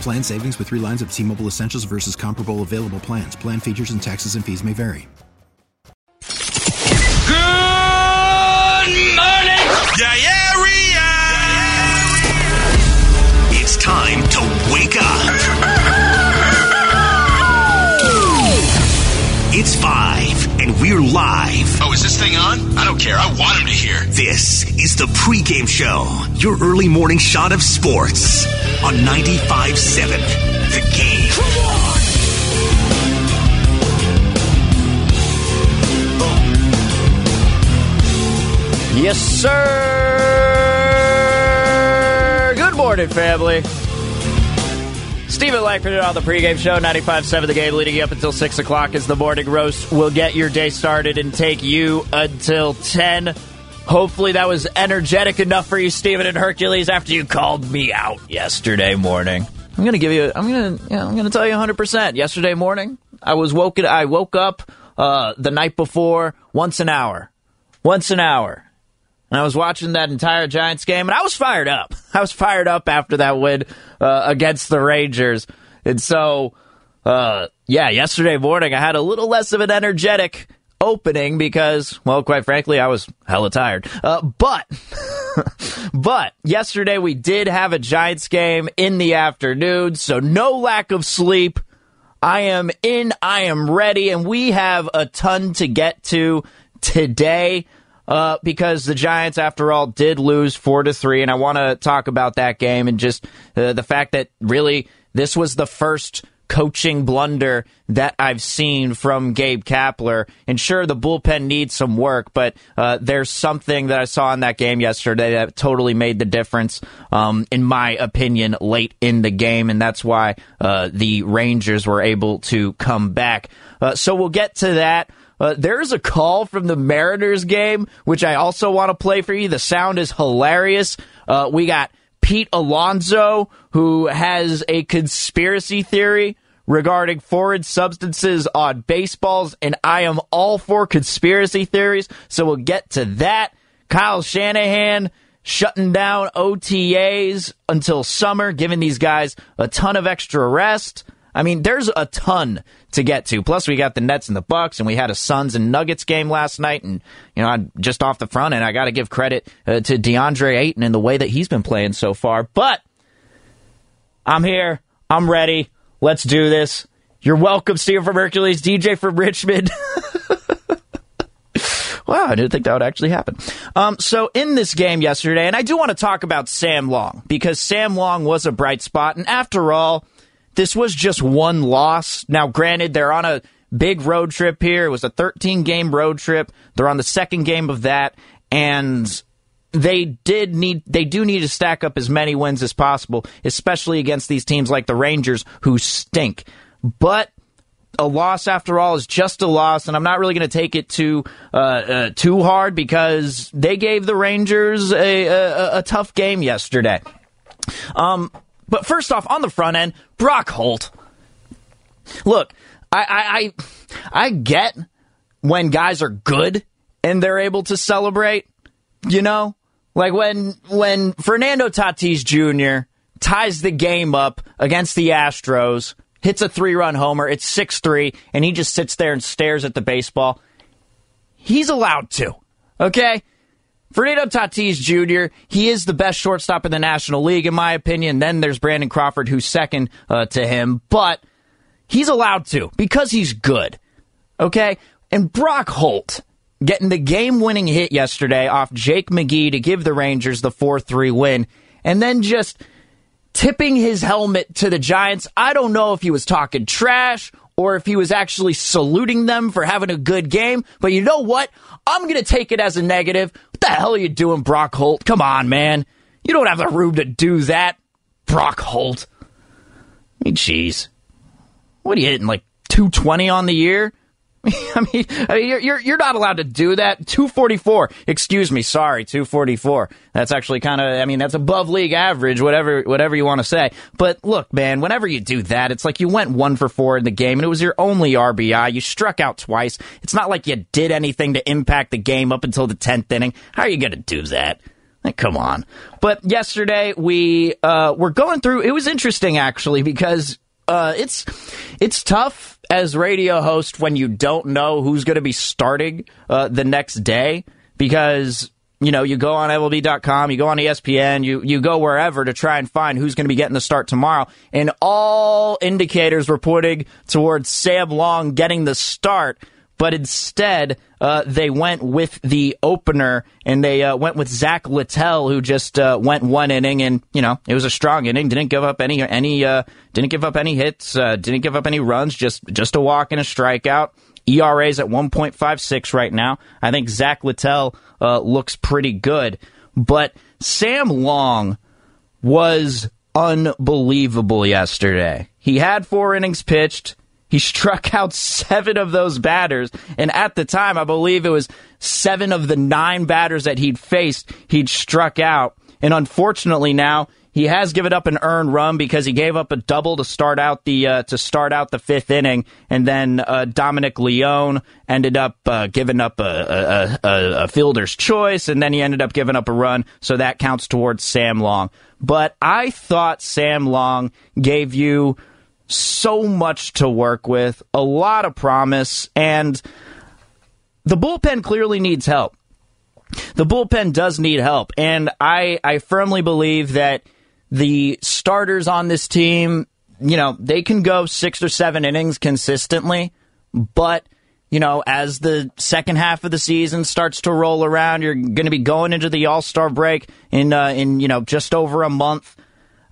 Plan savings with 3 lines of T-Mobile Essentials versus comparable available plans. Plan features and taxes and fees may vary. Good morning, Diarrhea! It's time to wake up. It's 5, and we're live. Oh, is this thing on? I don't care. I want him to hear. This is the pregame show, your early morning shot of sports. On 95.7, The Game. Come on! Yes, sir! Good morning, family. Steven Langford on the pregame show, 95.7 The Game, leading you up until 6 o'clock as the morning roast will get your day started and take you until 10. Hopefully that was energetic enough for you, Steven and Hercules, after you called me out yesterday morning. I'm gonna tell you 100%. Yesterday morning, I woke up the night before once an hour. And I was watching that entire Giants game, and I was fired up. I was fired up after that win against the Rangers. And so, yesterday morning I had a little less of an energetic opening because, well, quite frankly, I was hella tired. But yesterday we did have a Giants game in the afternoon, so no lack of sleep. I am ready, and we have a ton to get to today because the Giants, after all, did lose 4-3, and I want to talk about that game and just the fact that really this was the first coaching blunder that I've seen from Gabe Kapler. And sure, the bullpen needs some work, but there's something that I saw in that game yesterday that totally made the difference, in my opinion, late in the game, and that's why the Rangers were able to come back. So we'll get to that. There's a call from the Mariners game, which I also want to play for you. The sound is hilarious. We got Pete Alonso, who has a conspiracy theory regarding foreign substances on baseballs, and I am all for conspiracy theories, so we'll get to that. Kyle Shanahan shutting down OTAs until summer, giving these guys a ton of extra rest. I mean, there's a ton to get to. Plus, we got the Nets and the Bucks, and we had a Suns and Nuggets game last night. And, you know, I'm just off the front, and I got to give credit to DeAndre Ayton and the way that he's been playing so far. But I'm here. I'm ready. Let's do this. You're welcome, Steven from Hercules, DJ from Richmond. Wow, I didn't think that would actually happen. So in this game yesterday, and I do want to talk about Sam Long, because Sam Long was a bright spot. And after all, this was just one loss. Now, granted, they're on a big road trip here. It was a 13-game road trip. They're on the second game of that, and they do need to stack up as many wins as possible, especially against these teams like the Rangers, who stink. But a loss, after all, is just a loss, and I'm not really going to take it too hard, because they gave the Rangers a tough game yesterday. But first off, on the front end, Brock Holt. Look, I get when guys are good and they're able to celebrate. You know, like when Fernando Tatis Jr. ties the game up against the Astros, hits a 3-run homer, it's 6-3, and he just sits there and stares at the baseball. He's allowed to, okay? Fernando Tatis Jr., he is the best shortstop in the National League, in my opinion. Then there's Brandon Crawford, who's second to him. But he's allowed to because he's good. Okay? And Brock Holt getting the game-winning hit yesterday off Jake McGee to give the Rangers the 4-3 win. And then just tipping his helmet to the Giants. I don't know if he was talking trash or if he was actually saluting them for having a good game. But you know what? I'm going to take it as a negative. What the hell are you doing, Brock Holt? Come on, man. You don't have the room to do that, Brock Holt. I mean, jeez. What are you hitting, like 220 on the year? I mean, you're not allowed to do that. 244. Excuse me. Sorry, 244. That's actually kind of, I mean, that's above league average, whatever you want to say. But look, man, whenever you do that, it's like you went 1 for 4 in the game, and it was your only RBI. You struck out twice. It's not like you did anything to impact the game up until the 10th inning. How are you going to do that? Like, come on. But yesterday, we were going through, it was interesting, actually, because it's tough as radio host when you don't know who's going to be starting the next day, because, you know, you go on MLB.com, you go on ESPN, you go wherever to try and find who's going to be getting the start tomorrow. And all indicators were pointing towards Sam Long getting the start. But instead, they went with the opener, and they went with Zach Littell, who just went one inning, and you know it was a strong inning. Didn't give up any hits, didn't give up any runs, just a walk and a strikeout. ERA's at 1.56 right now. I think Zach Littell looks pretty good, but Sam Long was unbelievable yesterday. He had 4 innings pitched. He struck out 7 of those batters, and at the time, I believe it was 7 of the 9 batters that he'd faced, he'd struck out. And unfortunately now, he has given up an earned run because he gave up a double to start out the 5th inning, and then Dominic Leone ended up giving up a fielder's choice, and then he ended up giving up a run, so that counts towards Sam Long. But I thought Sam Long gave you so much to work with, a lot of promise, and the bullpen clearly needs help. The bullpen does need help, and I firmly believe that the starters on this team, you know, they can go 6 or 7 innings consistently, but, you know, as the second half of the season starts to roll around, you're going to be going into the All-Star break in you know, just over a month.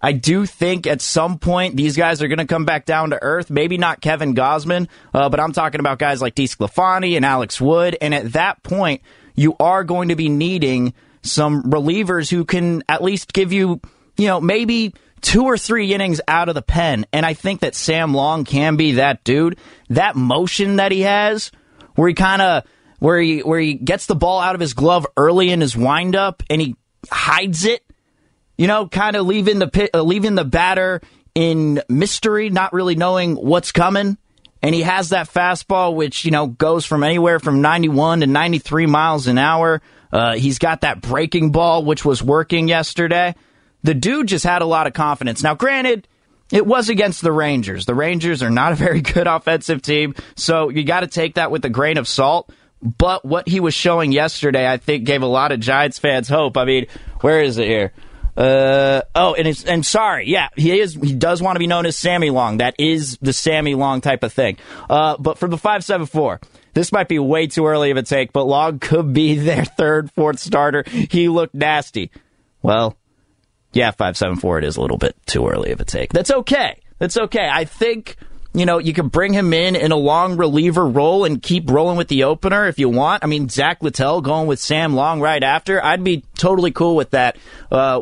I do think at some point these guys are going to come back down to earth. Maybe not Kevin Gausman, but I'm talking about guys like Dee Sclafani and Alex Wood. And at that point, you are going to be needing some relievers who can at least give you, you know, maybe 2 or 3 innings out of the pen. And I think that Sam Long can be that dude. That motion that he has, where he kind of where he gets the ball out of his glove early in his windup and he hides it. You know, kind of leaving the batter in mystery, not really knowing what's coming. And he has that fastball, which, you know, goes from anywhere from 91 to 93 miles an hour. He's got that breaking ball, which was working yesterday. The dude just had a lot of confidence. Now, granted, it was against the Rangers. The Rangers are not a very good offensive team, so you got to take that with a grain of salt. But what he was showing yesterday, I think, gave a lot of Giants fans hope. I mean, where is it here? He does want to be known as Sammy Long. That is the Sammy Long type of thing. But for the 574, this might be way too early of a take, but Long could be their 3rd, 4th starter. He looked nasty. Well, yeah, 574, it is a little bit too early of a take. That's okay. That's okay. I think, you know, you can bring him in a long reliever role and keep rolling with the opener if you want. I mean, Zach Littell going with Sam Long right after, I'd be totally cool with that,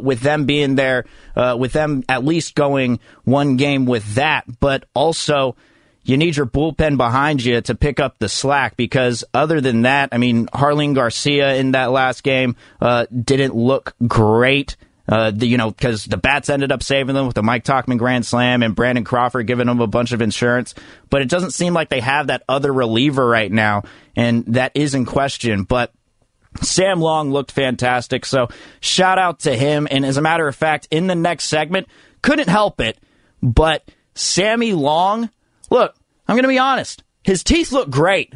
with them being there, with them at least going one game with that. But also, you need your bullpen behind you to pick up the slack, because other than that, I mean, Adolis Garcia in that last game didn't look great. Because the bats ended up saving them with the Mike Tauchman grand slam and Brandon Crawford giving them a bunch of insurance. But it doesn't seem like they have that other reliever right now, and that is in question. But Sam Long looked fantastic, so shout out to him. And as a matter of fact, in the next segment, couldn't help it, but Sammy Long, look, I'm going to be honest, his teeth look great.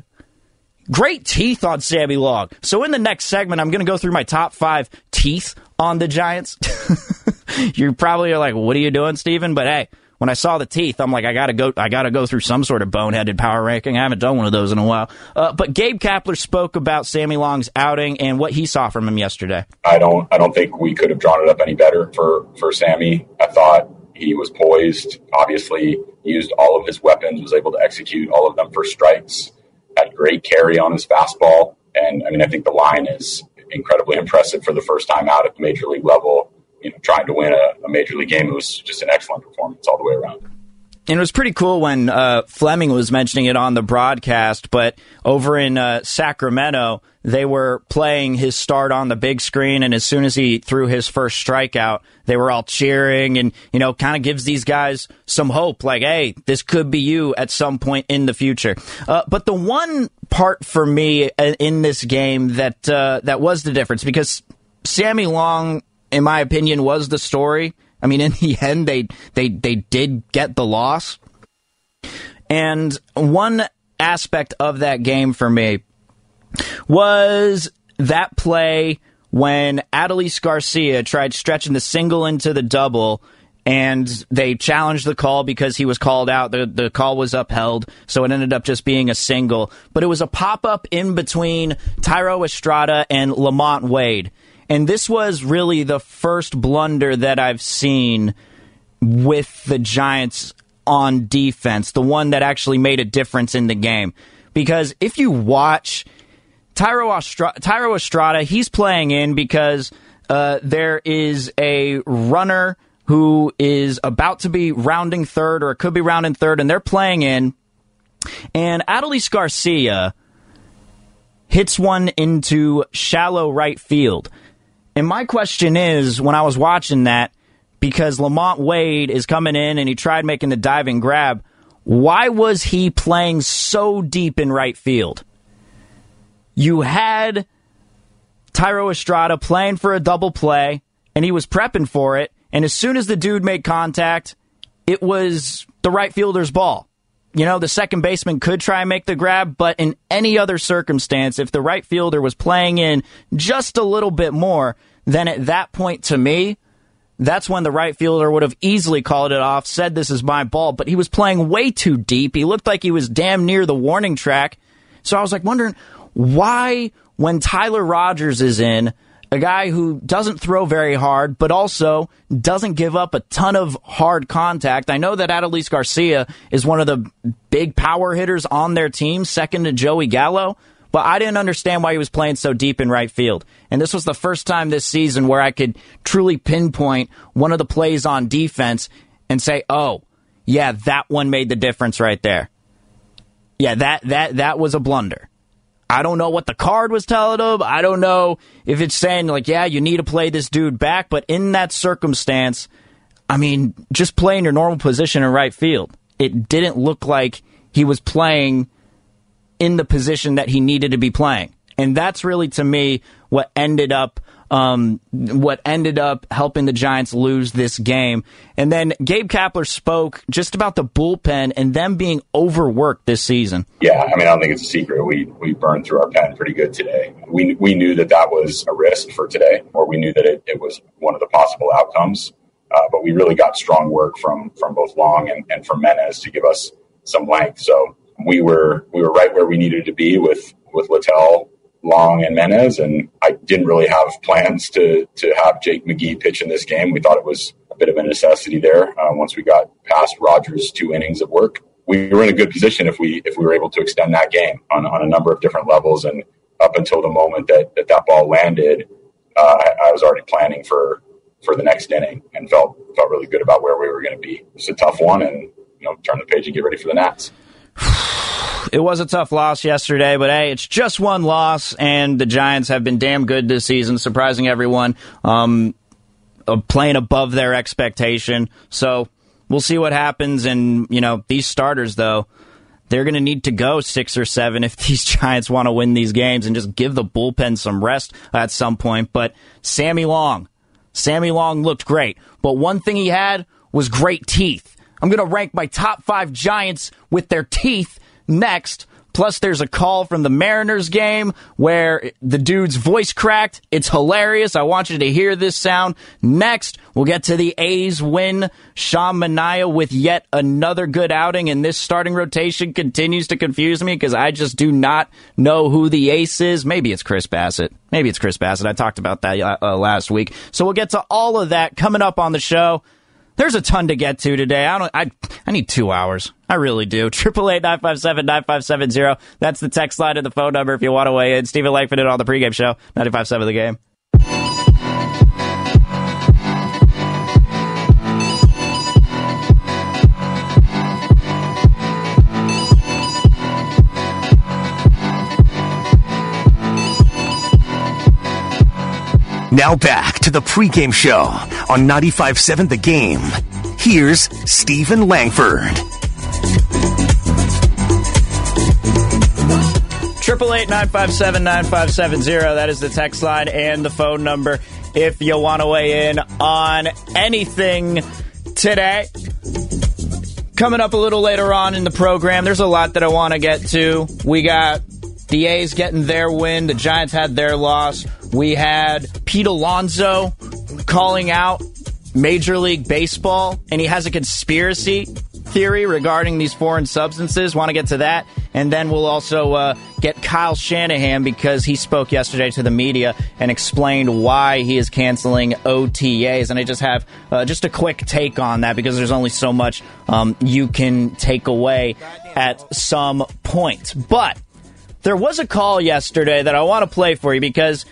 Great teeth on Sammy Long. So in the next segment, I'm going to go through my top 5 teeth on the Giants. You probably are like, what are you doing, Steven? But hey, when I saw the teeth, I'm like, I gotta go through some sort of boneheaded power ranking. I haven't done one of those in a while. But Gabe Kapler spoke about Sammy Long's outing and what he saw from him yesterday. I don't think we could have drawn it up any better for Sammy. I thought he was poised, obviously used all of his weapons, was able to execute all of them for strikes, had great carry on his fastball. And I mean, I think the line is incredibly impressive for the first time out at the major league level. You know, trying to win a major league game, it was just an excellent performance all the way around. And it was pretty cool when Fleming was mentioning it on the broadcast, but over in Sacramento, they were playing his start on the big screen, and as soon as he threw his first strikeout, they were all cheering and, you know, kind of gives these guys some hope, like, hey, this could be you at some point in the future. But the one part for me in this game that was the difference, because Sammy Long, in my opinion, was the story. I mean, in the end, they did get the loss. And one aspect of that game for me was that play when Adolis Garcia tried stretching the single into the double, and they challenged the call because he was called out. The call was upheld, so it ended up just being a single. But it was a pop-up in between Thairo Estrada and Lamont Wade. And this was really the first blunder that I've seen with the Giants on defense, the one that actually made a difference in the game. Because if you watch Thairo Estrada, he's playing in because there is a runner who is about to be rounding third, or it could be rounding third, and they're playing in. And Adolis Garcia hits one into shallow right field. And my question is, when I was watching that, because Lamont Wade is coming in and he tried making the diving grab, why was he playing so deep in right field? You had Thairo Estrada playing for a double play, and he was prepping for it, and as soon as the dude made contact, it was the right fielder's ball. You know, the second baseman could try and make the grab, but in any other circumstance, if the right fielder was playing in just a little bit more, then at that point, to me, that's when the right fielder would have easily called it off, said this is my ball, but he was playing way too deep. He looked like he was damn near the warning track. So I was like wondering why, when Tyler Rogers is in, a guy who doesn't throw very hard, but also doesn't give up a ton of hard contact. I know that Adolis Garcia is one of the big power hitters on their team, second to Joey Gallo, but I didn't understand why he was playing so deep in right field. And this was the first time this season where I could truly pinpoint one of the plays on defense and say, oh, yeah, that one made the difference right there. Yeah, that was a blunder. I don't know what the card was telling him. I don't know if it's saying, like, yeah, you need to play this dude back. But in that circumstance, I mean, just playing your normal position in right field. It didn't look like he was playing in the position that he needed to be playing. And that's really, to me, what ended up helping the Giants lose this game. And then Gabe Kapler spoke just about the bullpen and them being overworked this season. Yeah, I mean, I don't think it's a secret. We burned through our pen pretty good today. We knew that was a risk for today, or we knew that it was one of the possible outcomes. But we really got strong work from both Long and from Manaea to give us some length. So we were right where we needed to be with Littell, Long, and Manaea, and I didn't really have plans to have Jake McGee pitch in this game. We thought it was a bit of a necessity there. Once we got past Rogers' 2 innings of work, we were in a good position if we were able to extend that game on a number of different levels. And up until the moment that ball landed, I was already planning for the next inning and felt really good about where we were going to be. It's a tough one, and turn the page and get ready for the Nats. It was a tough loss yesterday, but hey, it's just one loss, and the Giants have been damn good this season, surprising everyone, playing above their expectation. So we'll see what happens, and, these starters, though, they're going to need to go 6 or 7 if these Giants want to win these games and just give the bullpen some rest at some point. But Sammy Long looked great, but one thing he had was great teeth. I'm going to rank my top 5 Giants with their teeth next, Plus, there's a call from the Mariners game where the dude's voice cracked. It's hilarious. I want you to hear this sound. Next, we'll get to the A's win. Sean Manaea with yet another good outing, and this starting rotation continues to confuse me because I just do not know who the ace is. Maybe it's Chris Bassitt. I talked about that last week. So we'll get to all of that coming up on the show. There's a ton to get to today. I need 2 hours. I really do. 888-957-9570. That's the text line and the phone number if you want to weigh in. Steven Langford on the pregame show. 95.7 The Game. Now back to the pregame show on 95.7 The Game. Here's Steven Langford. 888-957-9570. That is the text line and the phone number if you want to weigh in on anything today. Coming up a little later on in the program, there's a lot that I want to get to. We got the A's getting their win. The Giants had their loss. We had Pete Alonso calling out Major League Baseball, and he has a conspiracy theory regarding these foreign substances. Want to get to that. And then we'll also get Kyle Shanahan, because he spoke yesterday to the media and explained why he is canceling OTAs. And I just have just a quick take on that, because there's only so much you can take away at some point. But there was a call yesterday that I want to play for you, because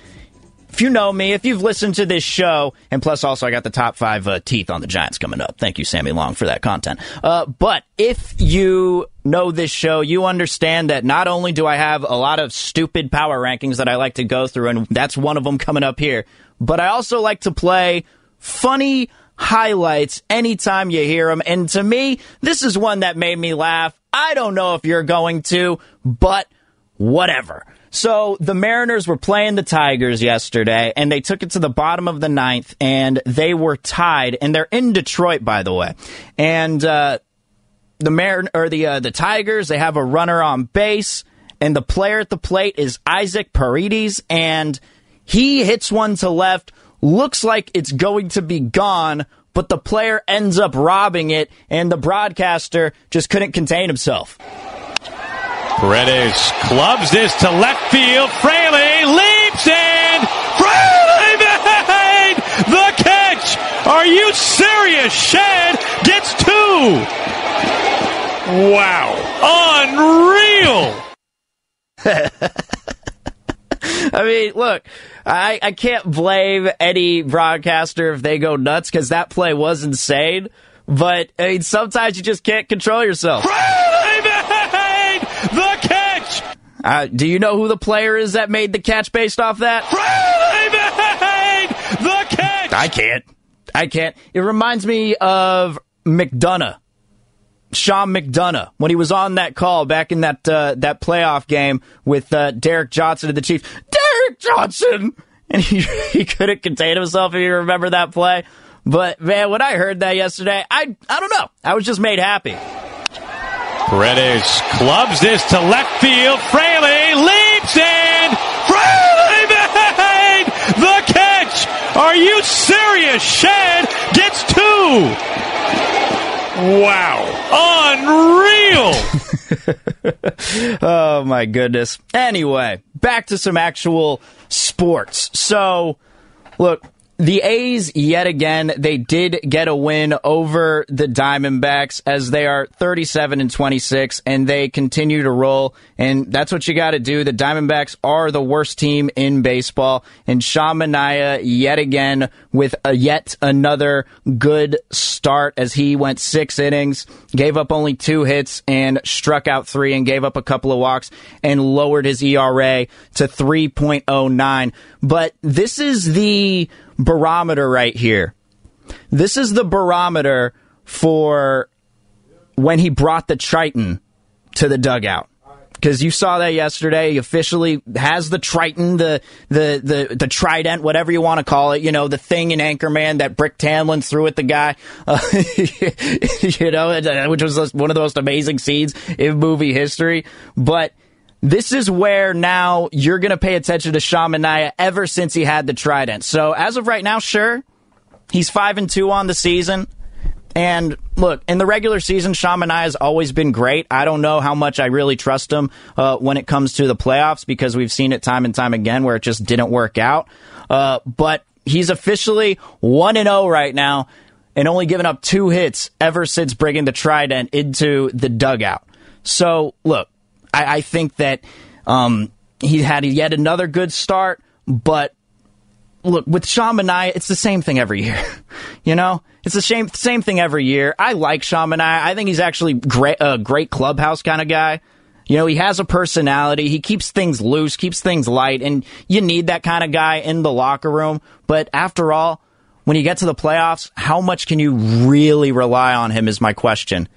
if you know me, if you've listened to this show, and plus also I got the top five teeth on the Giants coming up. Thank you, Sammy Long, for that content. But if you know this show, you understand that not only do I have a lot of stupid power rankings that I like to go through, and that's one of them coming up here, but I also like to play funny highlights anytime you hear them. And to me, this is one that made me laugh. I don't know if you're going to, but whatever. So the Mariners were playing the Tigers yesterday, and they took it to the bottom of the ninth, and they were tied. And they're in Detroit, by the way. And the Tigers, they have a runner on base, and the player at the plate is Isaac Paredes, and he hits one to left. Looks like it's going to be gone, but the player ends up robbing it, and the broadcaster just couldn't contain himself. Paredes clubs this to left field. Fraley leaps in. Fraley made the catch. Are you serious? Shedd gets two. Wow. Unreal. I mean, look, I can't blame any broadcaster if they go nuts, because that play was insane. But I mean, sometimes you just can't control yourself. Fraley made the catch! Do you know who the player is that made the catch based off that? Fraley made the catch! I can't. It reminds me of McDonough. Sean McDonough, when he was on that call back in that playoff game with Derek Johnson and the Chiefs. Derek Johnson! And he couldn't contain himself, if you remember that play. But, man, when I heard that yesterday, I don't know. I was just made happy. Paredes clubs this to left field. Fraley leaps in. Fraley made the catch. Are you serious? Shedd gets two. Wow. Unreal. Oh, my goodness. Anyway, back to some actual sports. So, look. The A's, yet again, they did get a win over the Diamondbacks, as they are 37-26, and they continue to roll, and that's what you got to do. The Diamondbacks are the worst team in baseball, and Sean Manaea, yet again, with yet another good start, as he went 6 innings, gave up only 2 hits, and struck out 3, and gave up a couple of walks, and lowered his ERA to 3.09. But this is the barometer right here. This is the barometer for when he brought the Triton to the dugout, because you saw that yesterday. He officially has the Triton, the Trident, whatever you want to call it. You know, the thing in Anchorman that Brick Tamlin threw at the guy, you know, which was one of the most amazing scenes in movie history. But This is where now you're going to pay attention to Sean Manaea ever since he had the trident. So as of right now, sure, he's 5-2 on the season. And look, in the regular season, Sean Manaea has always been great. I don't know how much I really trust him when it comes to the playoffs, because we've seen it time and time again where it just didn't work out. But he's officially 1-0 right now and only given up 2 hits ever since bringing the trident into the dugout. So look, I think that he had yet another good start, but look, with Sean Manaea, it's the same thing every year. You know, it's the same thing every year. I like Sean Manaea. I think he's actually great, a great clubhouse kind of guy. You know, he has a personality. He keeps things loose, keeps things light, and you need that kind of guy in the locker room. But after all, when you get to the playoffs, how much can you really rely on him is my question.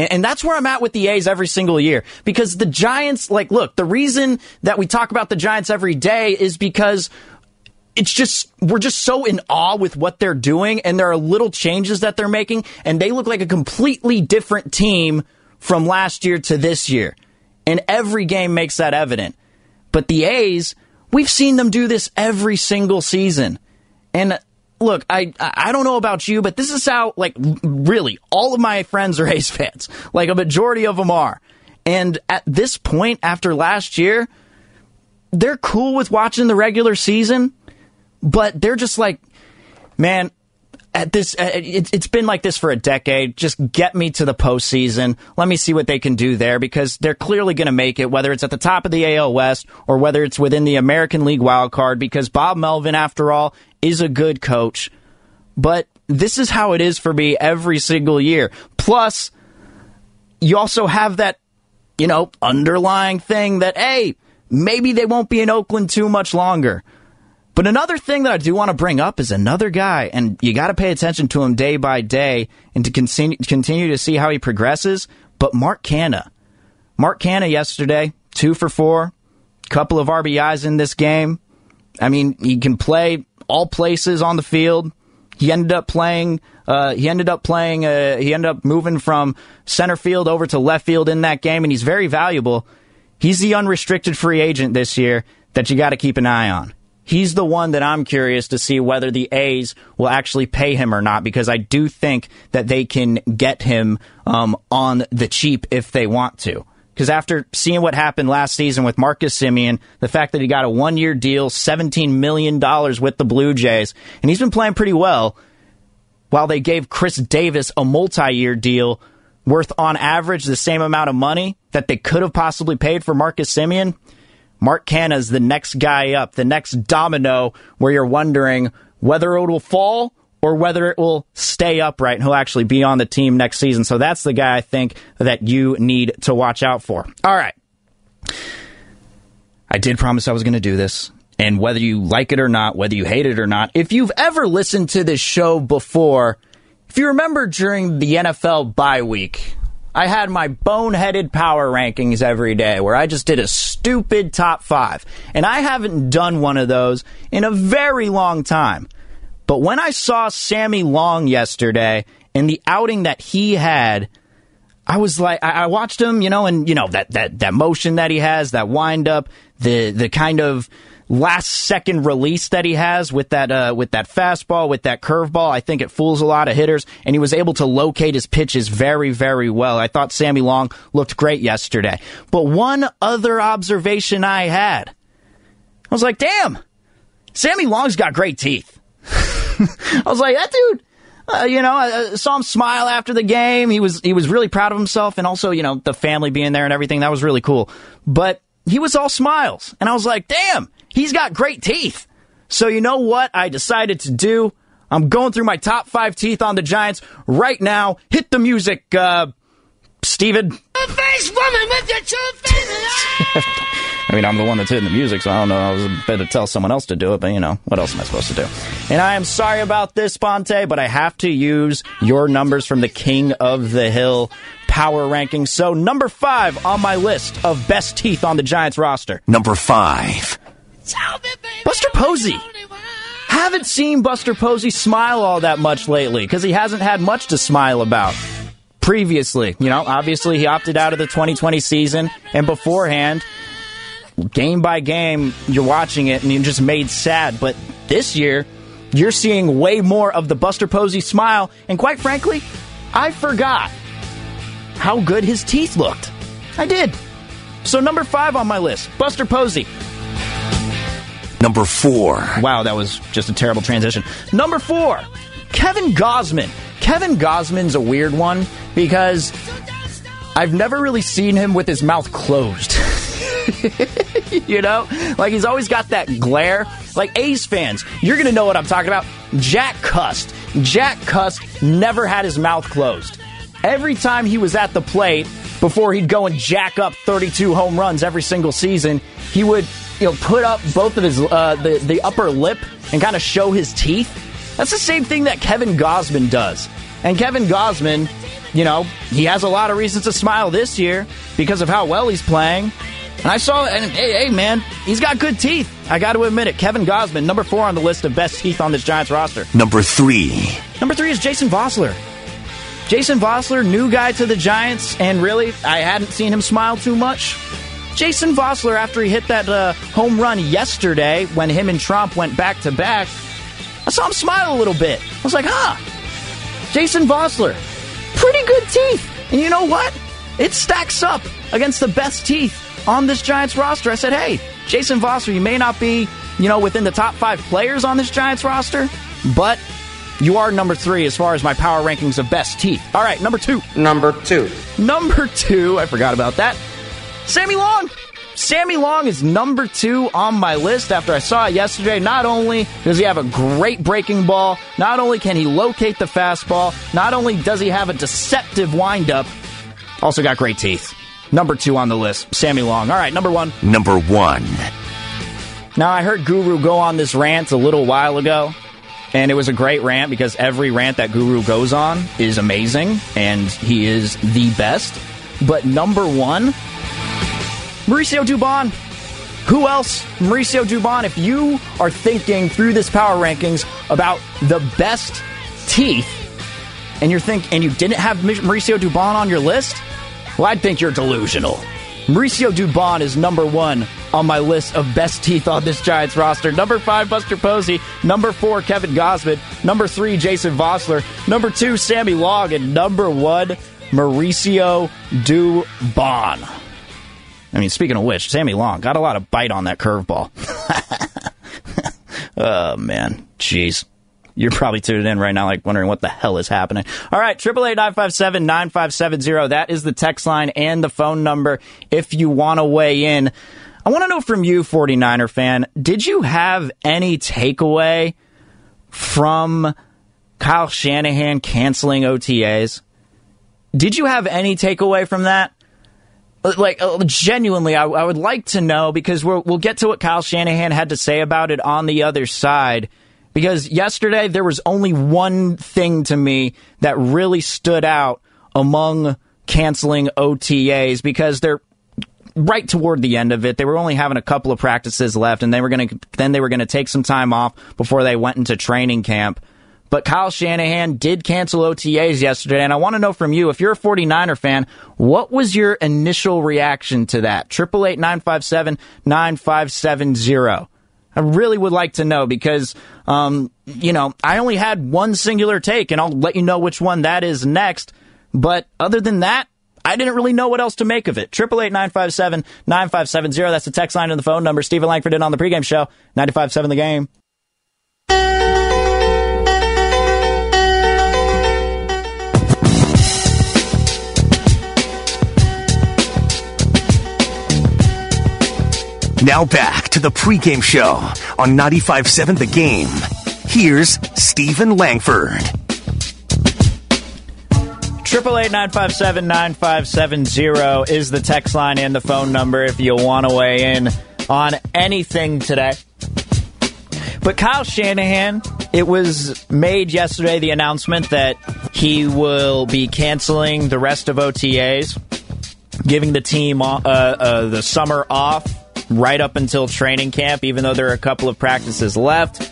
And that's where I'm at with the A's every single year. Because the Giants, like, look, the reason that we talk about the Giants every day is because it's just, we're just so in awe with what they're doing, and there are little changes that they're making, and they look like a completely different team from last year to this year. And every game makes that evident. But the A's, we've seen them do this every single season. And look, I don't know about you, but this is how, like, really, all of my friends are A's fans. Like, a majority of them are. And at this point, after last year, they're cool with watching the regular season, but they're just like, man, at this, it's been like this for a decade. Just get me to the postseason. Let me see what they can do there, because they're clearly going to make it, whether it's at the top of the AL West or whether it's within the American League wild card, because Bob Melvin, after all, is a good coach. But this is how it is for me every single year. Plus, you also have that, you know, underlying thing that, hey, maybe they won't be in Oakland too much longer. But another thing that I do want to bring up is another guy, and you got to pay attention to him day by day and to continue to see how he progresses, but Mark Canha. Mark Canha yesterday, 2 for 4, couple of RBIs in this game. I mean, he can play all places on the field. He ended up playing. He ended up moving from center field over to left field in that game, and he's very valuable. He's the unrestricted free agent this year that you got to keep an eye on. He's the one that I'm curious to see whether the A's will actually pay him or not, because I do think that they can get him on the cheap if they want to. Because after seeing what happened last season with Marcus Semien, the fact that he got a 1-year deal, $17 million with the Blue Jays, and he's been playing pretty well, while they gave Chris Davis a multi-year deal worth on average the same amount of money that they could have possibly paid for Marcus Semien, Mark Canha is the next guy up, the next domino where you're wondering whether it will fall or whether it will stay upright and he'll actually be on the team next season. So that's the guy I think that you need to watch out for. All right. I did promise I was going to do this. And whether you like it or not, whether you hate it or not, if you've ever listened to this show before, if you remember during the NFL bye week, I had my boneheaded power rankings every day where I just did a stupid top 5. And I haven't done one of those in a very long time. But when I saw Sammy Long yesterday and the outing that he had, I was like, I watched him, you know, and, you know, that motion that he has, that wind up, the kind of last second release that he has with that fastball, with that curveball. I think it fools a lot of hitters, and he was able to locate his pitches very, very well. I thought Sammy Long looked great yesterday. But one other observation I had, I was like, damn, Sammy Long's got great teeth. I was like, that dude, you know, I saw him smile after the game. He was really proud of himself, and also, you know, the family being there and everything. That was really cool. But he was all smiles, and I was like, damn, he's got great teeth. So you know what I decided to do? I'm going through my top 5 teeth on the Giants right now. Hit the music, Steven. The face woman with your two faces. I mean, I'm the one that's hitting the music, so I don't know. I was better tell someone else to do it, but, you know, what else am I supposed to do? And I am sorry about this, Ponte, but I have to use your numbers from the King of the Hill power ranking. So number 5 on my list of best teeth on the Giants roster. Number 5. Buster Posey. Haven't seen Buster Posey smile all that much lately, because he hasn't had much to smile about previously. You know, obviously he opted out of the 2020 season, and beforehand, game by game, you're watching it and you're just made sad. But this year, you're seeing way more of the Buster Posey smile. And quite frankly, I forgot how good his teeth looked. I did. So number 5 on my list, Buster Posey. Number 4. Wow, that was just a terrible transition. Number 4, Kevin Gausman. Kevin Gausman's a weird one because I've never really seen him with his mouth closed. You know? Like, he's always got that glare. Like, A's fans, you're going to know what I'm talking about. Jack Cust. Jack Cust never had his mouth closed. Every time he was at the plate, before he'd go and jack up 32 home runs every single season, he would, put up both of his the upper lip and kind of show his teeth. That's the same thing that Kevin Gausman does. And Kevin Gausman, he has a lot of reasons to smile this year because of how well he's playing. And I saw, and hey, man, he's got good teeth. I got to admit it. Kevin Gausman, number 4 on the list of best teeth on this Giants roster. Number 3. Number 3 is Jason Vosler. Jason Vosler, new guy to the Giants, and really, I hadn't seen him smile too much. Jason Vosler, after he hit that home run yesterday when him and Trump went back-to-back, I saw him smile a little bit. I was like, Jason Vosler, pretty good teeth. And you know what? It stacks up against the best teeth on this Giants roster. I said, hey, Jason Vosler, you may not be, within the top 5 players on this Giants roster, but you are number 3 as far as my power rankings of best teeth. All right, number 2. Number two. I forgot about that. Sammy Long. Sammy Long is number 2 on my list after I saw it yesterday. Not only does he have a great breaking ball, not only can he locate the fastball, not only does he have a deceptive windup, also got great teeth. Number 2 on the list, Sammy Long. All right, number 1. Now, I heard Guru go on this rant a little while ago. And it was a great rant because every rant that Guru goes on is amazing, and he is the best. But number 1, Mauricio Dubon. Who else? Mauricio Dubon. If you are thinking through this power rankings about the best teeth, and you didn't have Mauricio Dubon on your list, well, I'd think you're delusional. Mauricio Dubon is number 1 on my list of best teeth on this Giants roster. Number 5, Buster Posey. Number 4, Kevin Gausman. Number 3, Jason Vosler. Number 2, Sammy Long. And number 1, Mauricio Dubon. I mean, speaking of which, Sammy Long got a lot of bite on that curveball. Oh, man. Jeez. You're probably tuned in right now, like, wondering what the hell is happening. All right, 888-957-9570. That is the text line and the phone number if you want to weigh in. I want to know from you, 49er fan, did you have any takeaway from Kyle Shanahan canceling OTAs? Did you have any takeaway from that? Like, genuinely, I would like to know, because we'll get to what Kyle Shanahan had to say about it on the other side. Because yesterday, there was only one thing to me that really stood out among canceling OTAs, because they're right toward the end of it. They were only having a couple of practices left, and they were going to take some time off before they went into training camp. But Kyle Shanahan did cancel OTAs yesterday, and I want to know from you, if you're a 49er fan, what was your initial reaction to that? 888-957-9570. I really would like to know because, I only had one singular take, and I'll let you know which one that is next. But other than that, I didn't really know what else to make of it. 888-957-9570. That's the text line and the phone number. Steven Langford in on the pregame show. 95.7 The Game. Now back to the pregame show on 95.7 The Game. Here's Steven Langford. 888-957-9570 is the text line and the phone number if you want to weigh in on anything today. But Kyle Shanahan, it was made yesterday, the announcement that he will be canceling the rest of OTAs, giving the team the summer off, right up until training camp, even though there are a couple of practices left.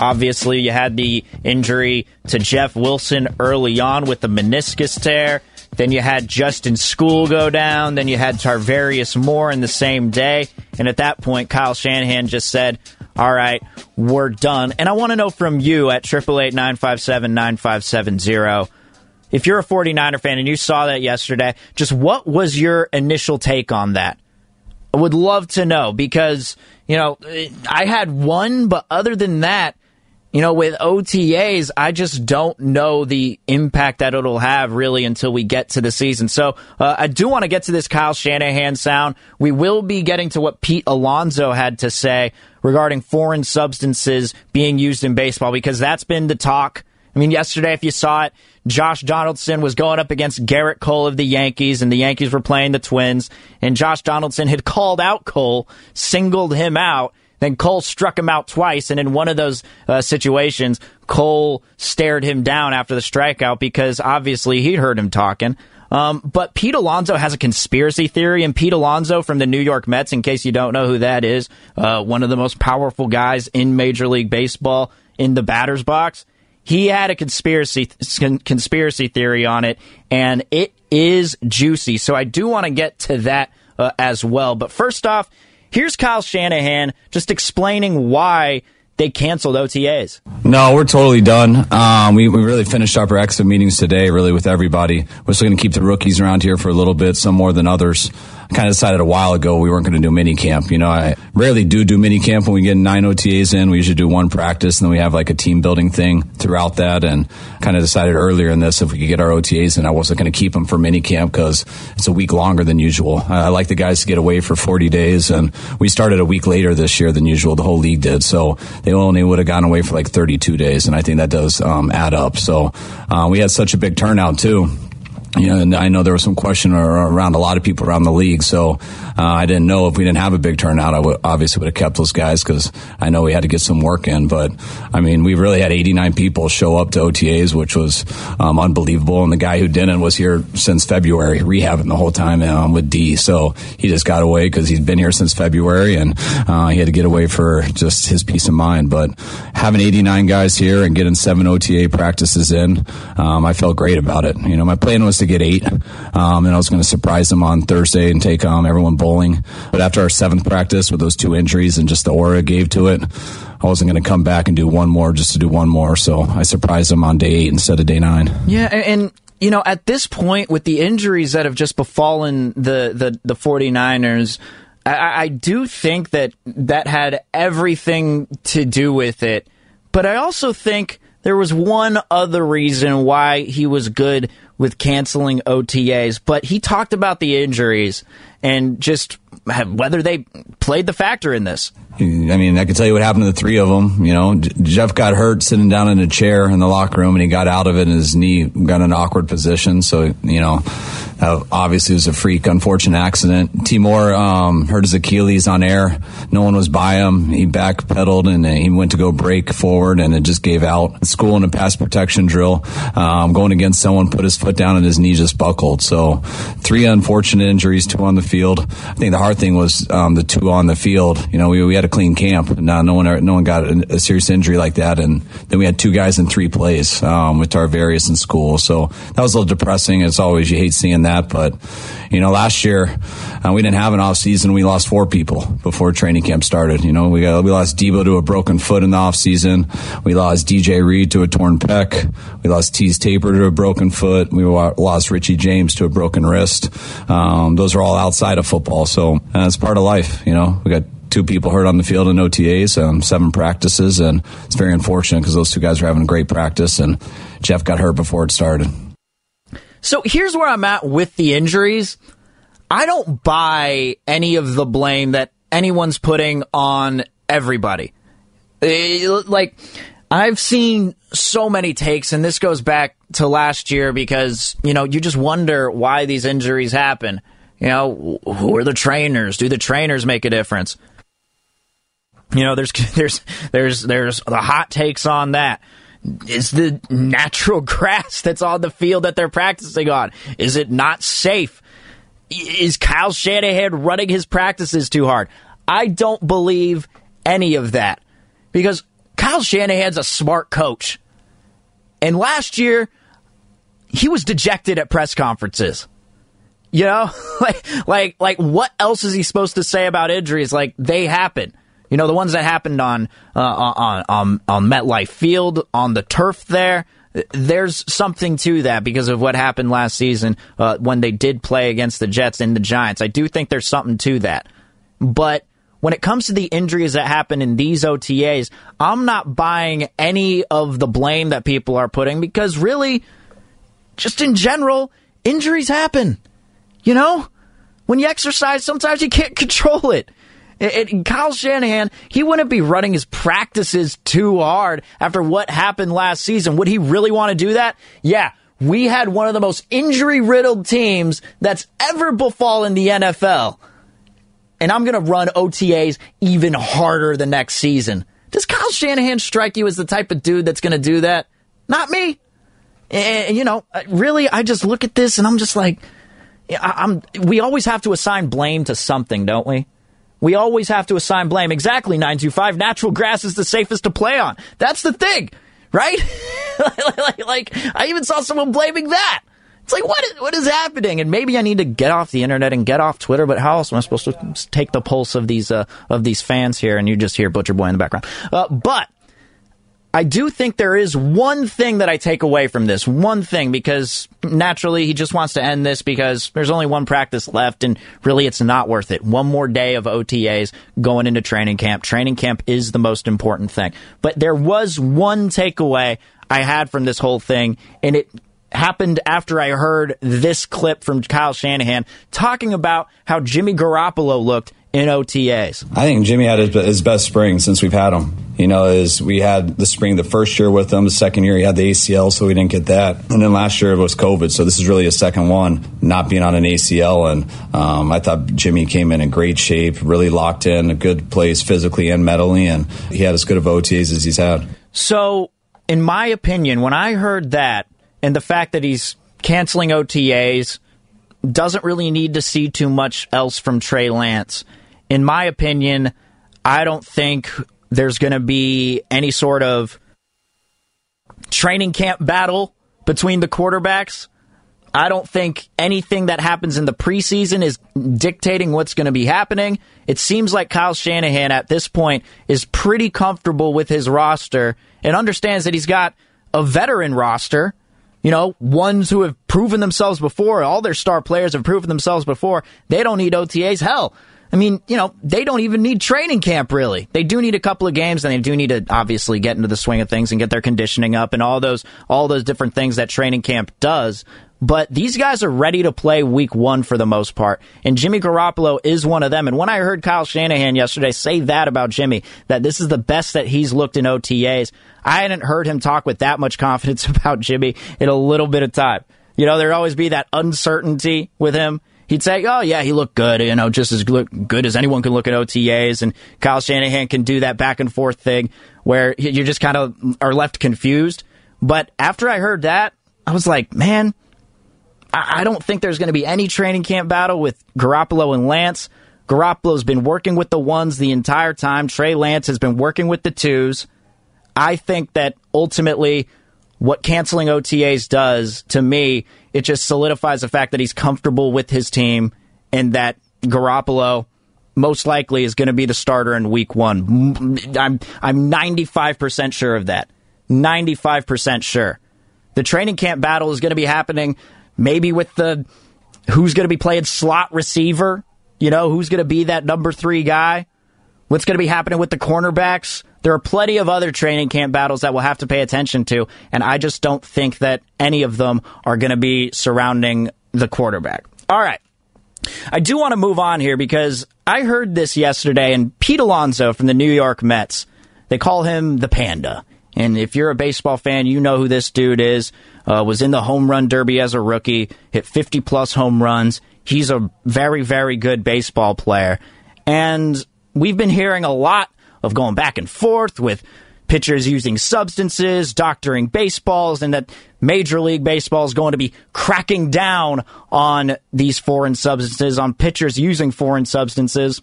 Obviously, you had the injury to Jeff Wilson early on with the meniscus tear. Then you had Justin School go down. Then you had Tarvarius Moore in the same day. And at that point, Kyle Shanahan just said, all right, we're done. And I want to know from you at 888-957-9570, if you're a 49er fan and you saw that yesterday, just what was your initial take on that? I would love to know because, you know, I had one, but other than that, you know, with OTAs, I just don't know the impact that it'll have really until we get to the season. So I do want to get to this Kyle Shanahan sound. We will be getting to what Pete Alonso had to say regarding foreign substances being used in baseball because that's been the talk. I mean, yesterday, if you saw it, Josh Donaldson was going up against Gerrit Cole of the Yankees, and the Yankees were playing the Twins, and Josh Donaldson had called out Cole, singled him out. Then Cole struck him out twice, and in one of those situations, Cole stared him down after the strikeout because obviously he'd heard him talking. But Pete Alonso has a conspiracy theory, and Pete Alonso from the New York Mets, in case you don't know who that is, one of the most powerful guys in Major League Baseball in the batter's box, he had a conspiracy theory on it, and it is juicy. So I do want to get to that as well. But first off, here's Kyle Shanahan just explaining why they canceled OTAs. No, we're totally done. We really finished up our exit meetings today, really, with everybody. We're still going to keep the rookies around here for a little bit, some more than others. I kind of decided a while ago we weren't going to do minicamp. You know, I rarely do minicamp when we get 9 OTAs in. We usually do one practice, and then we have like a team-building thing throughout that. And kind of decided earlier in this if we could get our OTAs in, I wasn't going to keep them for minicamp because it's a week longer than usual. I like the guys to get away for 40 days, and we started a week later this year than usual. The whole league did, so they only would have gone away for like 32 days, and I think that does add up. So we had such a big turnout, too. You know, and I know there was some question around a lot of people around the league, so I didn't know if we didn't have a big turnout, I obviously would have kept those guys because I know we had to get some work in. But, I mean, we really had 89 people show up to OTAs, which was unbelievable. And the guy who didn't was here since February, rehabbing the whole time with D. So he just got away because he's been here since February, and he had to get away for just his peace of mind. But having 89 guys here and getting 7 OTA practices in, I felt great about it. You know, my plan was to get 8, and I was going to surprise them on Thursday and take everyone bowling. But after our 7th practice with those 2 injuries and just the aura gave to it, I wasn't going to come back and do one more just to do one more. So I surprised them on day 8 instead of day 9. Yeah, and you know, at this point, with the injuries that have just befallen the 49ers, I do think that had everything to do with it. But I also think there was one other reason why he was good with canceling OTAs, but he talked about the injuries and just whether they played the factor in this. I mean, I can tell you what happened to the 3 of them. You know, Jeff got hurt sitting down in a chair in the locker room, and he got out of it, and his knee got in an awkward position. So, you know, obviously it was a freak, unfortunate accident. Timor hurt his Achilles on air. No one was by him. He backpedaled, and he went to go break forward, and it just gave out. School in a pass protection drill, going against someone, put his foot down and his knee just buckled. So 3 unfortunate injuries, 2 on the field. I think the hard thing was the 2 on the field. You know, we had a clean camp. No one got a serious injury like that. And then we had 2 guys in 3 plays with Tarvarius in School. So that was a little depressing. As always, you hate seeing that. But, you know, last year we didn't have an off season. We lost 4 people before training camp started. You know, we lost Debo to a broken foot in the off season. We lost DJ Reed to a torn pec. We lost Tease Taper to a broken foot. We lost Richie James to a broken wrist. Those are all outside of football, so it's part of life. You know, we got 2 people hurt on the field in OTAs, 7 practices, and it's very unfortunate because those 2 guys were having a great practice, and Jeff got hurt before it started. So here's where I'm at with the injuries. I don't buy any of the blame that anyone's putting on everybody. Like, I've seen so many takes, and this goes back to last year because, you know, you just wonder why these injuries happen. You know, who are the trainers? Do the trainers make a difference? You know, there's the hot takes on that. Is the natural grass that's on the field that they're practicing on, is it not safe? Is Kyle Shanahan running his practices too hard? I don't believe any of that because Kyle Shanahan's a smart coach. And last year, he was dejected at press conferences. You know, like what else is he supposed to say about injuries? Like, they happen. You know, the ones that happened on MetLife Field, on the turf there. There's something to that because of what happened last season when they did play against the Jets and the Giants. I do think there's something to that. But when it comes to the injuries that happen in these OTAs, I'm not buying any of the blame that people are putting because really, just in general, injuries happen. You know, when you exercise, sometimes you can't control it. Kyle Shanahan, he wouldn't be running his practices too hard after what happened last season. Would he really want to do that? Yeah, we had one of the most injury-riddled teams that's ever befallen the NFL. And I'm going to run OTAs even harder the next season. Does Kyle Shanahan strike you as the type of dude that's going to do that? Not me. And, you know, really, I just look at this and I'm just like, we always have to assign blame to something, don't we? We always have to assign blame. Exactly, 925. Natural grass is the safest to play on. That's the thing, right? I even saw someone blaming that. It's like, what is happening? And maybe I need to get off the internet and get off Twitter, but how else am I supposed to take the pulse of these fans here? And you just hear Butcher Boy in the background. But I do think there is one thing that I take away from this. One thing, because naturally he just wants to end this because there's only one practice left and really it's not worth it. One more day of OTAs going into training camp. Training camp is the most important thing. But there was one takeaway I had from this whole thing, and it happened after I heard this clip from Kyle Shanahan talking about how Jimmy Garoppolo looked in OTAs. I think Jimmy had his best spring since we've had him. You know, is we had the spring the first year with him. The second year he had the ACL, so we didn't get that. And then last year it was COVID, so this is really a second one, not being on an ACL. And I thought Jimmy came in great shape, really locked in, a good place physically and mentally, and he had as good of OTAs as he's had. So, in my opinion, when I heard that and the fact that he's canceling OTAs, doesn't really need to see too much else from Trey Lance. In my opinion, I don't think there's going to be any sort of training camp battle between the quarterbacks. I don't think anything that happens in the preseason is dictating what's going to be happening. It seems like Kyle Shanahan at this point is pretty comfortable with his roster and understands that he's got a veteran roster. You know, ones who have proven themselves before, all their star players have proven themselves before. They don't need OTAs. Hell, I mean, you know, they don't even need training camp, really. They do need a couple of games, and they do need to obviously get into the swing of things and get their conditioning up and all those different things that training camp does. But these guys are ready to play week one for the most part, and Jimmy Garoppolo is one of them. And when I heard Kyle Shanahan yesterday say that about Jimmy, that this is the best that he's looked in OTAs, I hadn't heard him talk with that much confidence about Jimmy in a little bit of time. You know, there'd always be that uncertainty with him. He'd say, oh, yeah, he looked good, you know, just as good as anyone can look at OTAs. And Kyle Shanahan can do that back and forth thing where you just kind of are left confused. But after I heard that, I was like, man, I don't think there's going to be any training camp battle with Garoppolo and Lance. Garoppolo's been working with the ones the entire time. Trey Lance has been working with the twos. I think that ultimately what canceling OTAs does, to me, it just solidifies the fact that he's comfortable with his team and that Garoppolo most likely is going to be the starter in week one. I'm 95% sure of that. 95% sure. The training camp battle is going to be happening maybe with the who's going to be playing slot receiver, you know, who's going to be that number three guy, what's going to be happening with the cornerbacks. There are plenty of other training camp battles that we'll have to pay attention to, and I just don't think that any of them are going to be surrounding the quarterback. All right. I do want to move on here because I heard this yesterday, and Pete Alonso from the New York Mets, they call him the Panda. And if you're a baseball fan, you know who this dude is. Was in the home run derby as a rookie, hit 50-plus home runs. He's a very, very good baseball player. And we've been hearing a lot of going back and forth with pitchers using substances, doctoring baseballs, and that Major League Baseball is going to be cracking down on these foreign substances, on pitchers using foreign substances.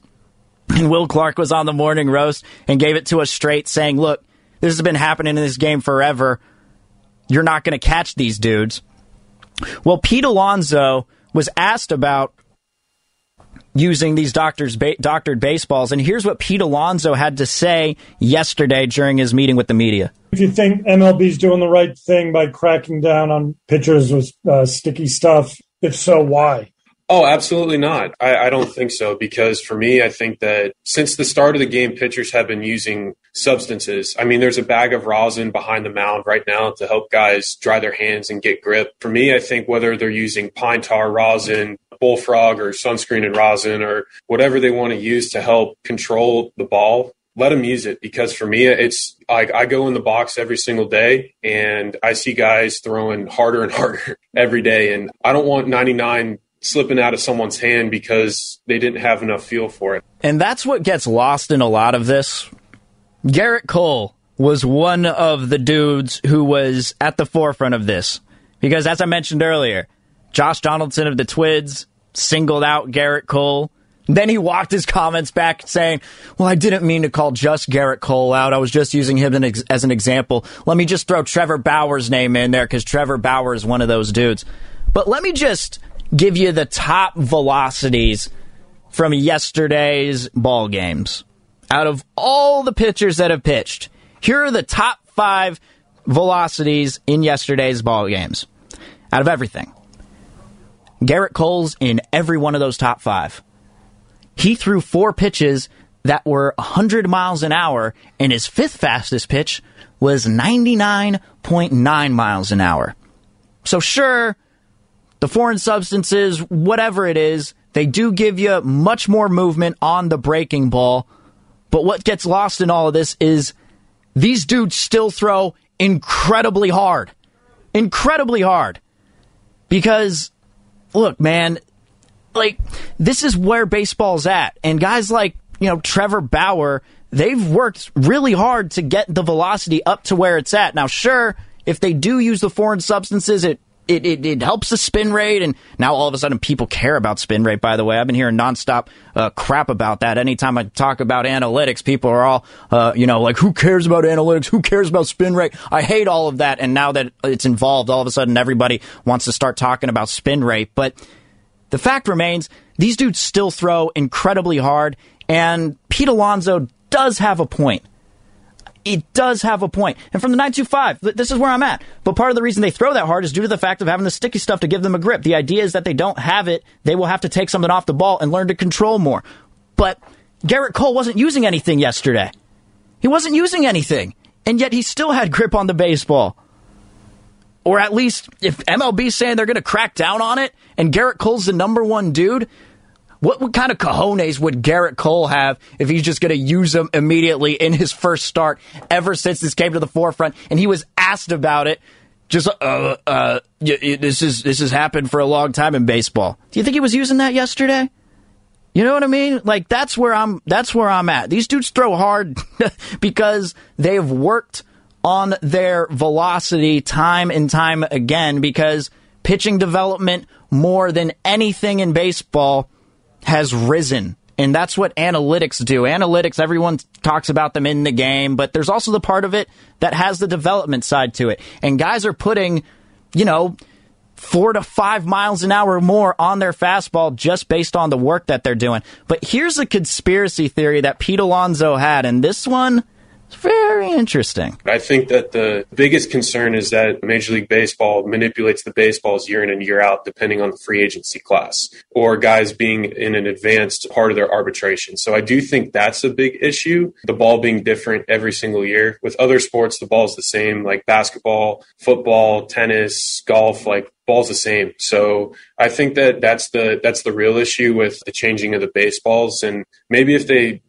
And Will Clark was on the morning roast and gave it to us straight, saying, look, this has been happening in this game forever. You're not going to catch these dudes. Well, Pete Alonso was asked about using these doctored baseballs, and here's what Pete Alonso had to say yesterday during his meeting with the media. If you think MLB's doing the right thing by cracking down on pitchers with sticky stuff, if so, why? Oh, absolutely not. I don't think so, because for me, I think that since the start of the game, pitchers have been using substances. I mean, there's a bag of rosin behind the mound right now to help guys dry their hands and get grip. For me, I think whether they're using pine tar rosin, bullfrog, or sunscreen and rosin, or whatever they want to use to help control the ball, let them use it. Because for me, it's like I go in the box every single day and I see guys throwing harder and harder every day. And I don't want 99 slipping out of someone's hand because they didn't have enough feel for it. And that's what gets lost in a lot of this. Gerrit Cole was one of the dudes who was at the forefront of this. Because as I mentioned earlier, Josh Donaldson of the Twins singled out Gerrit Cole. Then he walked his comments back saying, well, I didn't mean to call just Gerrit Cole out. I was just using him as an example. Let me just throw Trevor Bauer's name in there because Trevor Bauer is one of those dudes. But let me just give you the top velocities from yesterday's ball games. Out of all the pitchers that have pitched, here are the top 5 velocities in yesterday's ball games. Out of everything. Gerrit Cole's in every one of those top 5. He threw 4 pitches that were 100 miles an hour, and his 5th fastest pitch was 99.9 miles an hour. So sure, the foreign substances, whatever it is, they do give you much more movement on the breaking ball. But what gets lost in all of this is these dudes still throw incredibly hard. Incredibly hard. Because, look, man, like, this is where baseball's at. And guys like, you know, Trevor Bauer, they've worked really hard to get the velocity up to where it's at. Now, sure, if they do use the foreign substances, it helps the spin rate, and now all of a sudden people care about spin rate, by the way. I've been hearing nonstop crap about that. Anytime I talk about analytics, people are all, like, who cares about analytics? Who cares about spin rate? I hate all of that, and now that it's involved, all of a sudden everybody wants to start talking about spin rate. But the fact remains, these dudes still throw incredibly hard, and Pete Alonso does have a point. It does have a point. And from the 925, this is where I'm at. But part of the reason they throw that hard is due to the fact of having the sticky stuff to give them a grip. The idea is that they don't have it. They will have to take something off the ball and learn to control more. But Gerrit Cole wasn't using anything yesterday. He wasn't using anything. And yet he still had grip on the baseball. Or at least if MLB's saying they're going to crack down on it and Gerrit Cole's the number one dude, what kind of cojones would Gerrit Cole have if he's just going to use them immediately in his first start ever since this came to the forefront? And he was asked about it. Just, this has happened for a long time in baseball. Do you think he was using that yesterday? You know what I mean? Like, that's where I'm at. These dudes throw hard because they have worked on their velocity time and time again because pitching development more than anything in baseball has risen. And that's what analytics do. Analytics, everyone talks about them in the game, but there's also the part of it that has the development side to it. And guys are putting, 4 to 5 miles an hour more on their fastball just based on the work that they're doing. But here's a conspiracy theory that Pete Alonso had, and this one, it's very interesting. I think that the biggest concern is that Major League Baseball manipulates the baseballs year in and year out, depending on the free agency class or guys being in an advanced part of their arbitration. So I do think that's a big issue, the ball being different every single year. With other sports, the ball's the same, like basketball, football, tennis, golf, like ball's the same. So I think that that's the real issue with the changing of the baseballs. And maybe if the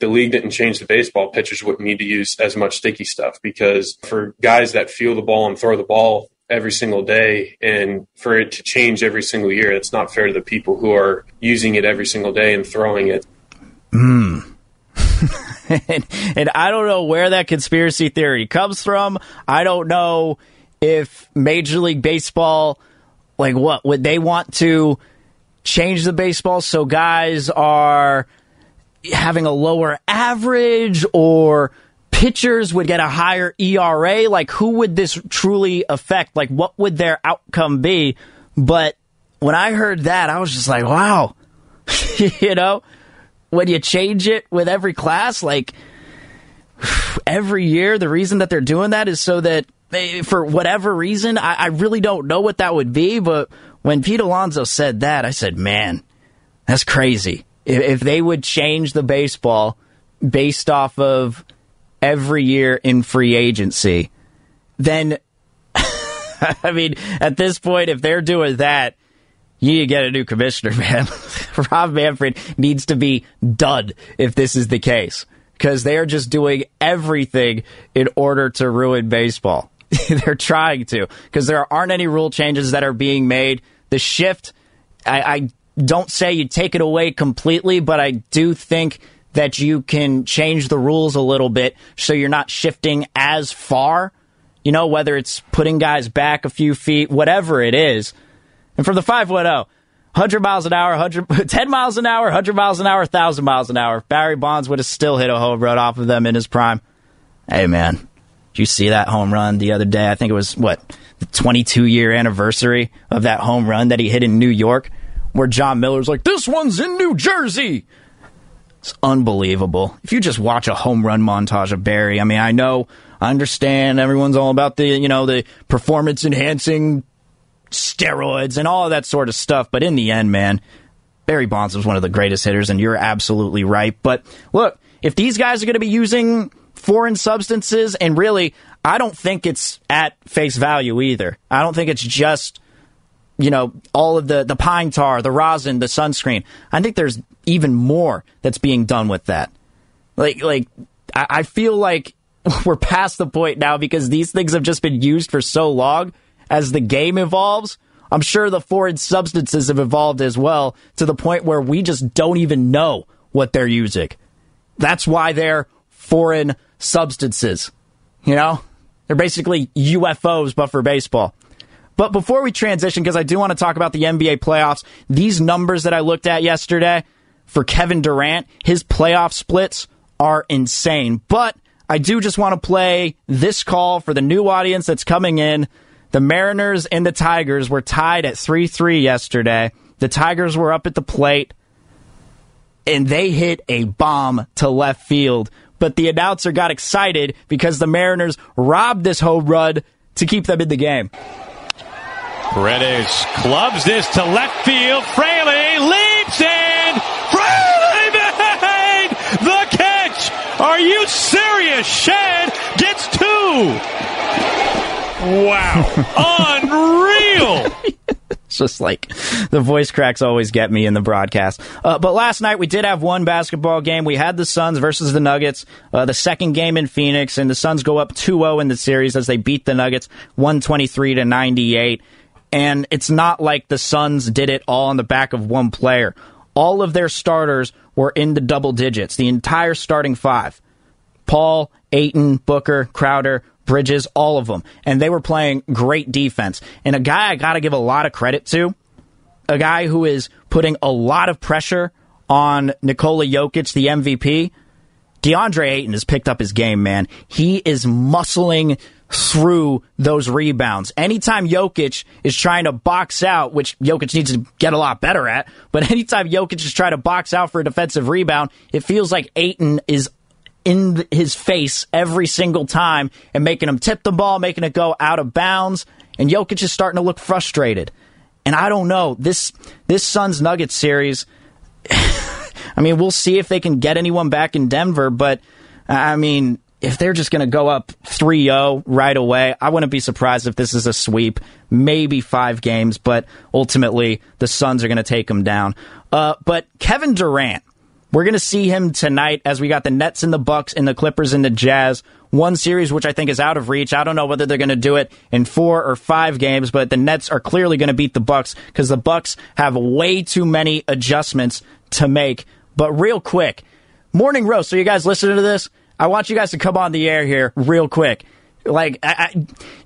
league didn't change the baseball, pitchers wouldn't need to use as much sticky stuff, because for guys that feel the ball and throw the ball every single day, and for it to change every single year, it's not fair to the people who are using it every single day and throwing it. And I don't know where that conspiracy theory comes from. I don't know if Major League Baseball, would they want to change the baseball so guys are having a lower average or pitchers would get a higher ERA? Like, who would this truly affect? Like, what would their outcome be? But when I heard that, I was just like, wow. You know, when you change it with every class, like, every year, the reason that they're doing that is so that they, for whatever reason, I really don't know what that would be, but when Pete Alonso said that, I said, man, that's crazy. If they would change the baseball based off of every year in free agency, then, I mean, at this point, if they're doing that, you need to get a new commissioner, man. Rob Manfred needs to be done if this is the case, because they are just doing everything in order to ruin baseball. They're trying to, because there aren't any rule changes that are being made. The shift, I don't say you take it away completely, but I do think that you can change the rules a little bit so you're not shifting as far, you know, whether it's putting guys back a few feet, whatever it is. And from the 510, 100 miles an hour, 10 miles an hour, 100 miles an hour, 1,000 miles an hour. Barry Bonds would have still hit a home run off of them in his prime. Hey, man, did you see that home run the other day? I think it was, the 22-year anniversary of that home run that he hit in New York, where John Miller's like, this one's in New Jersey. It's unbelievable. If you just watch a home run montage of Barry, I mean, I understand everyone's all about the, you know, the performance-enhancing steroids and all of that sort of stuff, but in the end, man, Barry Bonds was one of the greatest hitters, and you're absolutely right. But look, if these guys are going to be using foreign substances, and really, I don't think it's at face value either. I don't think it's just, you know, all of the pine tar, the rosin, the sunscreen. I think there's even more that's being done with that. Like I feel like we're past the point now, because these things have just been used for so long. As the game evolves, I'm sure the foreign substances have evolved as well, to the point where we just don't even know what they're using. That's why they're foreign substances. You know? They're basically UFOs, but for baseball. But before we transition, because I do want to talk about the NBA playoffs, these numbers that I looked at yesterday for Kevin Durant, his playoff splits are insane. But I do just want to play this call for the new audience that's coming in. The Mariners and the Tigers were tied at 3-3 yesterday. The Tigers were up at the plate, and they hit a bomb to left field. But the announcer got excited because the Mariners robbed this home run to keep them in the game. Paredes clubs this to left field. Fraley leaps in. Fraley made the catch. Are you serious? Shad gets two. Wow. Unreal. It's just like the voice cracks always get me in the broadcast. But last night we did have one basketball game. We had the Suns versus the Nuggets, the second game in Phoenix, and the Suns go up 2-0 in the series as they beat the Nuggets 123-98. And it's not like the Suns did it all on the back of one player. All of their starters were in the double digits, the entire starting five. Paul, Ayton, Booker, Crowder, Bridges, all of them. And they were playing great defense. And a guy I got to give a lot of credit to, a guy who is putting a lot of pressure on Nikola Jokic, the MVP, DeAndre Ayton has picked up his game, man. He is muscling through those rebounds. Anytime Jokic is trying to box out, which Jokic needs to get a lot better at, but anytime Jokic is trying to box out for a defensive rebound, it feels like Ayton is in his face every single time and making him tip the ball, making it go out of bounds. And Jokic is starting to look frustrated. And I don't know. This Suns-Nuggets series, I mean, we'll see if they can get anyone back in Denver. But, I mean, if they're just going to go up 3-0 right away, I wouldn't be surprised if this is a sweep. Maybe 5 games, but ultimately the Suns are going to take them down. But Kevin Durant, we're going to see him tonight as we got the Nets and the Bucks and the Clippers and the Jazz. One series which I think is out of reach. I don't know whether they're going to do it in 4 or 5 games, but the Nets are clearly going to beat the Bucks because the Bucks have way too many adjustments to make. But real quick, Morning Roast, are you guys listening to this? I want you guys to come on the air here real quick. Like,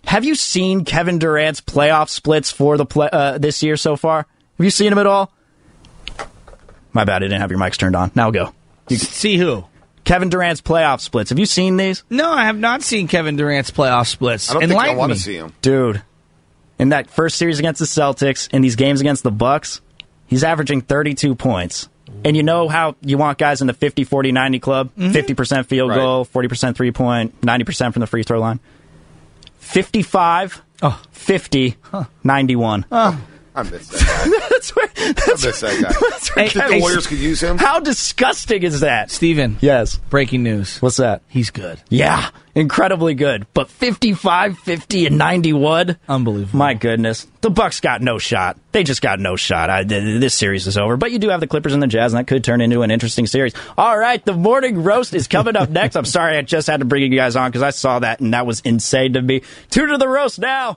have you seen Kevin Durant's playoff splits for the this year so far? Have you seen him at all? My bad, I didn't have your mics turned on. Now go. See who? Kevin Durant's playoff splits. Have you seen these? No, I have not seen Kevin Durant's playoff splits. I don't think I want to see him. Dude, in that first series against the Celtics, in these games against the Bucks, he's averaging 32 points. And you know how you want guys in the 50, 40, 90 club? Mm-hmm. 50% field goal, 40% three-point, 90% from the free throw line. 55, 50, 91. I miss that guy. I think the Warriors could use him. How disgusting is that? Steven. Yes. Breaking news. What's that? He's good. Yeah. Incredibly good. But 55, 50, and 91? Unbelievable. My goodness. The Bucks got no shot. They just got no shot. This series is over. But you do have the Clippers and the Jazz, and that could turn into an interesting series. All right. The Morning Roast is coming up next. I'm sorry. I just had to bring you guys on because I saw that, and that was insane to me. Tune to the roast now.